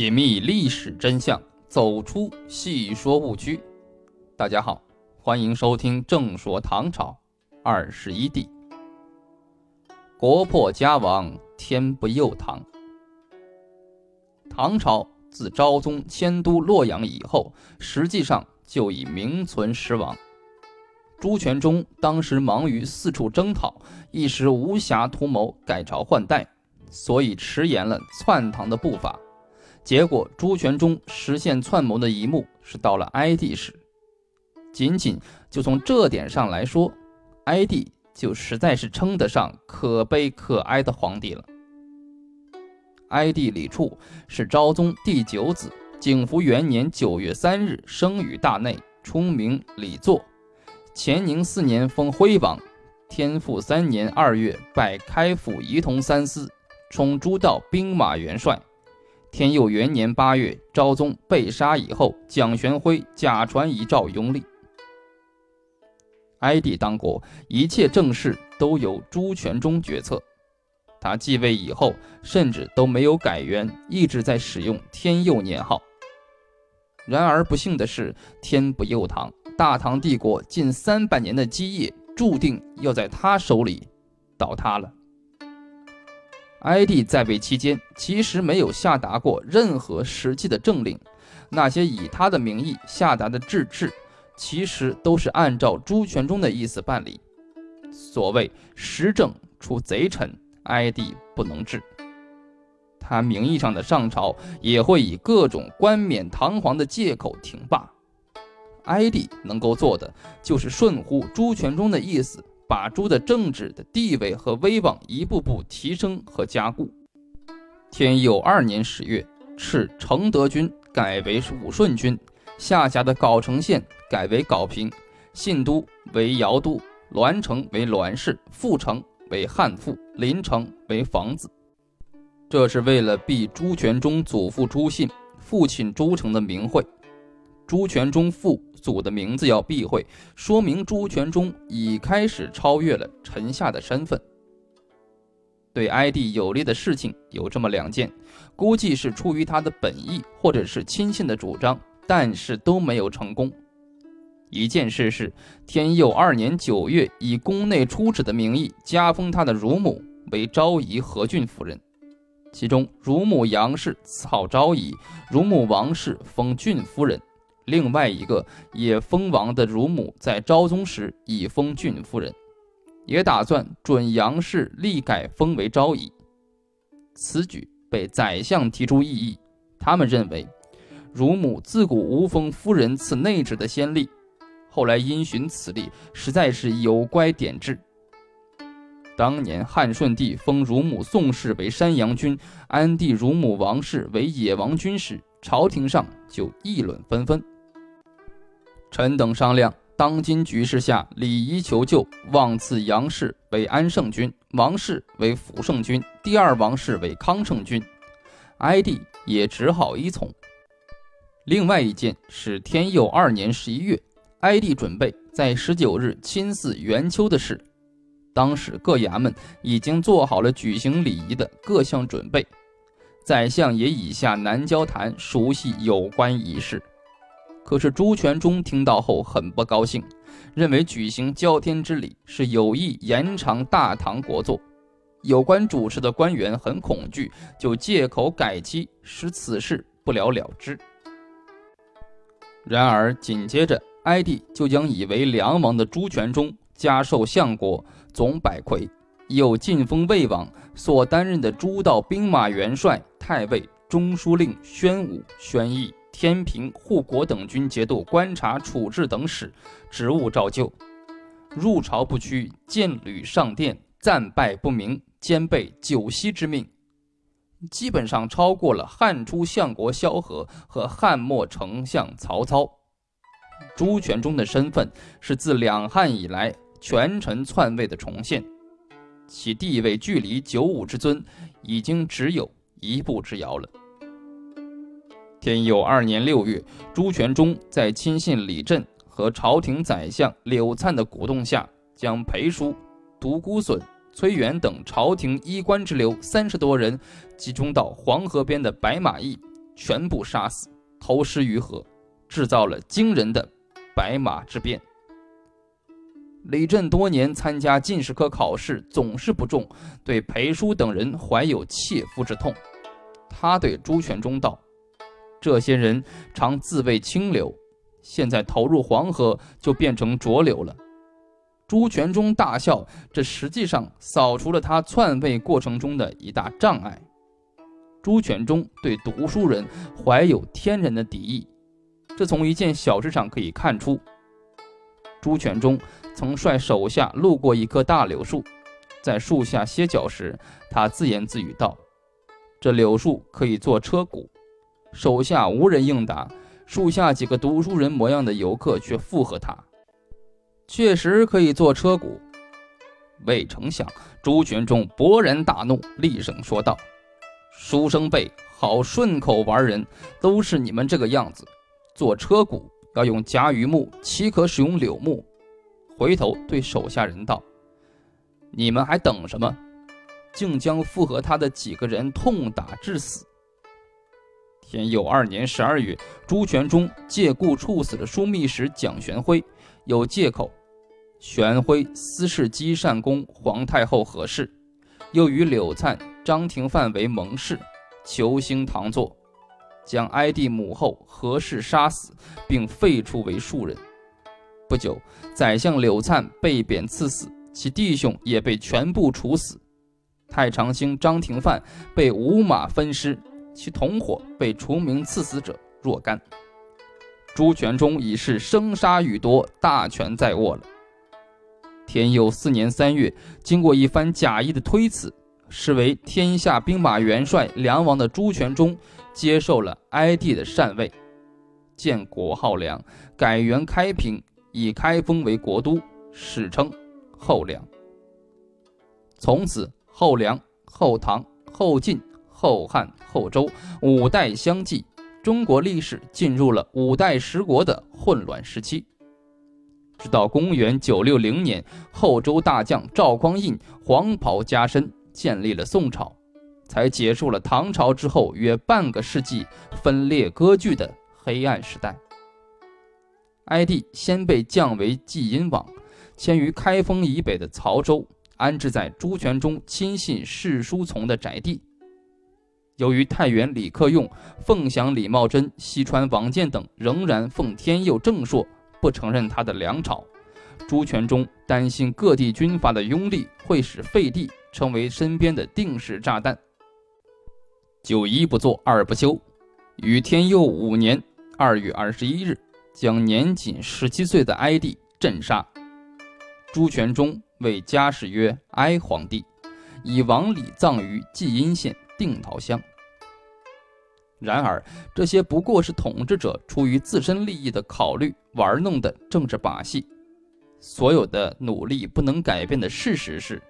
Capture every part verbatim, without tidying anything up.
解密历史真相，走出戏说误区。大家好，欢迎收听正说唐朝二十一帝。国破家亡，天不佑唐。唐朝自昭宗迁都洛阳以后，实际上就已名存实亡。朱全忠当时忙于四处征讨，一时无暇图谋改朝换代，所以迟延了篡唐的步伐。结果朱全忠实现篡谋的一幕是到了哀帝时，仅仅就从这点上来说，哀帝就实在是称得上可悲可哀的皇帝了。哀帝李处是昭宗第九子，景福元年九月三日生于大内，初名李祚，乾宁四年封徽王，天复三年二月拜开府仪同三司，充诸道兵马元帅。天佑元年八月，昭宗被杀以后，蒋玄晖假传遗诏拥立。哀帝当国，一切政事都由朱全忠决策。他继位以后，甚至都没有改元，一直在使用天佑年号。然而不幸的是，天不佑唐，大唐帝国近三百年的基业注定要在他手里倒塌了。哀帝在位期间，其实没有下达过任何实际的政令，那些以他的名义下达的制敕，其实都是按照朱全忠的意思办理。所谓时政出贼臣，哀帝不能治。他名义上的上朝也会以各种冠冕堂皇的借口停罢。哀帝能够做的，就是顺乎朱全忠的意思，把朱的政治的地位和威望一步步提升和加固。天佑二年十月，敕承德军改为武顺军，下辖的藁城县改为藁平，信都为姚都，栾城为栾氏，阜城为汉阜，临城为房子。这是为了避朱全忠祖父朱信、父亲朱成的名讳。朱全忠父祖的名字要避讳，说明朱全忠已开始超越了臣下的身份。对哀帝有利的事情有这么两件，估计是出于他的本意或者是亲信的主张，但是都没有成功。一件事是天佑二年九月，以宫内出使的名义加封他的乳母为昭仪和郡夫人，其中乳母杨氏赐号昭仪，乳母王氏封郡夫人。另外一个也封王的乳母在昭宗时已封郡夫人，也打算准杨氏立改封为昭仪。此举被宰相提出异议，他们认为乳母自古无封夫人赐内侄的先例，后来因循此例，实在是有乖典制。当年汉顺帝封乳母宋氏为山阳君，安帝乳母王氏为野王君时，朝廷上就议论纷纷。臣等商量，当今局势下，礼仪求救，妄赐杨氏为安圣君，王氏为辅圣君，第二王氏为康圣君。哀帝也只好依从。另外一件是天佑二年十一月，哀帝准备在十九日亲祀元丘的事。当时各衙门已经做好了举行礼仪的各项准备，宰相也已下南郊坛熟悉有关仪式。可是朱全忠听到后很不高兴，认为举行交天之礼是有意延长大唐国祚。有关主事的官员很恐惧，就借口改期，使此事不了了之。然而紧接着，哀帝就将以为梁王的朱全忠加授相国，总百魁，又晋封魏王，所担任的诸道兵马元帅、太尉、中书令、宣武、宣义、天平、护国等军节度观察处置等使职务照旧。入朝不趋，见履上殿，暂拜不明，兼备九锡之命，基本上超过了汉初相国萧何和汉末丞相曹操。朱全忠的身份是自两汉以来权臣篡位的重现，其地位距离九五之尊已经只有一步之遥了。天佑二年六月，朱全忠在亲信李振和朝廷宰相柳灿的鼓动下，将裴叔、独孤隼、崔元等朝廷衣冠之流三十多人集中到黄河边的白马驿，全部杀死，投尸于河，制造了惊人的白马之变。李振多年参加进士科考试总是不中，对裴叔等人怀有切肤之痛。他对朱全忠道：“这些人常自谓清流，现在投入黄河就变成浊流了。”朱全忠大笑，这实际上扫除了他篡位过程中的一大障碍。朱全忠对读书人怀有天然的敌意，这从一件小事上可以看出。朱全忠曾率手下路过一棵大柳树，在树下歇脚时，他自言自语道：“这柳树可以做车毂。”手下无人应答，树下几个读书人模样的游客却附和他：“确实可以做车毂。”未成想，朱全忠勃然大怒，厉声说道：“书生辈，好顺口玩人，都是你们这个样子。做车毂要用夹榆木，岂可使用柳木？”回头对手下人道：“你们还等什么？”竟将附和他的几个人痛打致死。天佑二年十二月，朱全忠借故处死了枢密使蒋玄晖，有借口。玄晖私事积善宫皇太后何氏，又与柳灿、张廷范为盟誓，求星堂坐，将哀帝母后何氏杀死，并废除为庶人。不久，宰相柳灿被贬赐死，其弟兄也被全部处死。太常卿张廷范被五马分尸，其同伙被除名赐死者若干。朱全忠已是生杀予夺，大权在握了。天佑四年三月，经过一番假意的推辞，是为天下兵马元帅梁王的朱全忠接受了哀帝的禅位，建国号梁，改元开平，以开封为国都，史称后梁。从此后梁、后唐、后晋、后汉、后周五代相继，中国历史进入了五代十国的混乱时期。直到公元九六零年，后周大将赵匡胤黄袍加身，建立了宋朝，才结束了唐朝之后约半个世纪分裂割据的黑暗时代。哀帝先被降为济阴王，迁于开封以北的曹州，安置在朱全忠亲信释叔琮的宅地。由于太原李克用、凤翔李茂贞、西川王建等仍然奉天佑正朔，不承认他的梁朝，朱全忠担心各地军阀的拥立会使废帝成为身边的定时炸弹，就一不做二不休，于天佑五年二月二十一日，将年仅十七岁的哀帝镇杀。朱全忠为家史曰哀皇帝，以王礼葬于济阴县定陶乡。然而，这些不过是统治者出于自身利益的考虑玩弄的政治把戏。所有的努力不能改变的事实是，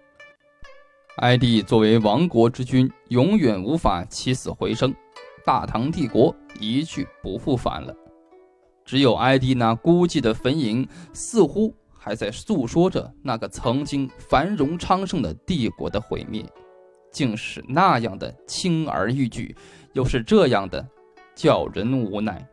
哀帝作为亡国之君，永远无法起死回生，大唐帝国一去不复返了。只有哀帝那孤寂的坟茔，似乎还在诉说着那个曾经繁荣昌盛的帝国的毁灭，竟是那样的轻而易举，又是这样的叫人无奈。